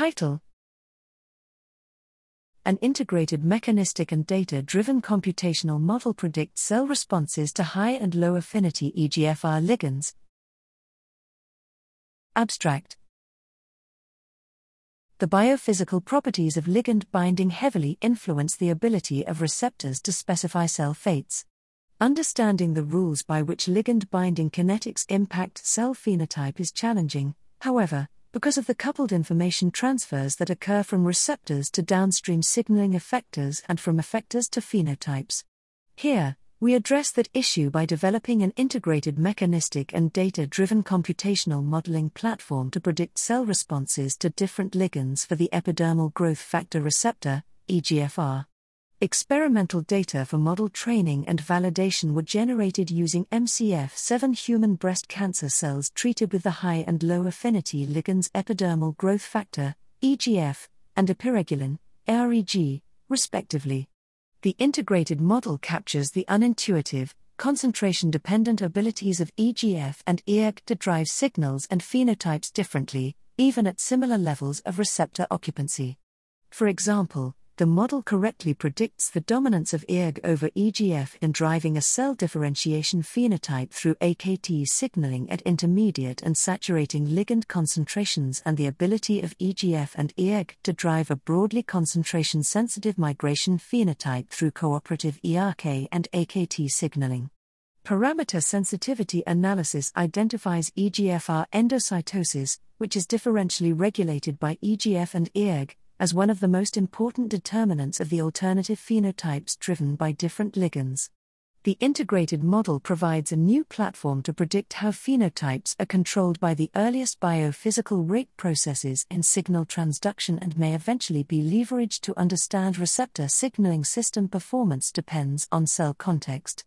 Title: An integrated mechanistic and data-driven computational model predicts cell responses to high and low affinity EGFR ligands. Abstract: The biophysical properties of ligand binding heavily influence the ability of receptors to specify cell fates. Understanding the rules by which ligand binding kinetics impact cell phenotype is challenging, however, because of the coupled information transfers that occur from receptors to downstream signaling effectors and from effectors to phenotypes. Here, we address that issue by developing an integrated mechanistic and data-driven computational modeling platform to predict cell responses to different ligands for the epidermal growth factor receptor, EGFR. Experimental data for model training and validation were generated using MCF7 human breast cancer cells treated with the high and low affinity ligands epidermal growth factor, EGF, and epiregulin, EREG, respectively. The integrated model captures the unintuitive, concentration-dependent abilities of EGF and ERK to drive signals and phenotypes differently, even at similar levels of receptor occupancy. For example, the model correctly predicts the dominance of EREG over EGF in driving a cell differentiation phenotype through AKT signaling at intermediate and saturating ligand concentrations and the ability of EGF and EREG to drive a broadly concentration-sensitive migration phenotype through cooperative ERK and AKT signaling. Parameter sensitivity analysis identifies EGFR endocytosis, which is differentially regulated by EGF and EREG, as one of the most important determinants of the alternative phenotypes driven by different ligands. The integrated model provides a new platform to predict how phenotypes are controlled by the earliest biophysical rate processes in signal transduction and may eventually be leveraged to understand receptor signaling system performance depends on cell context.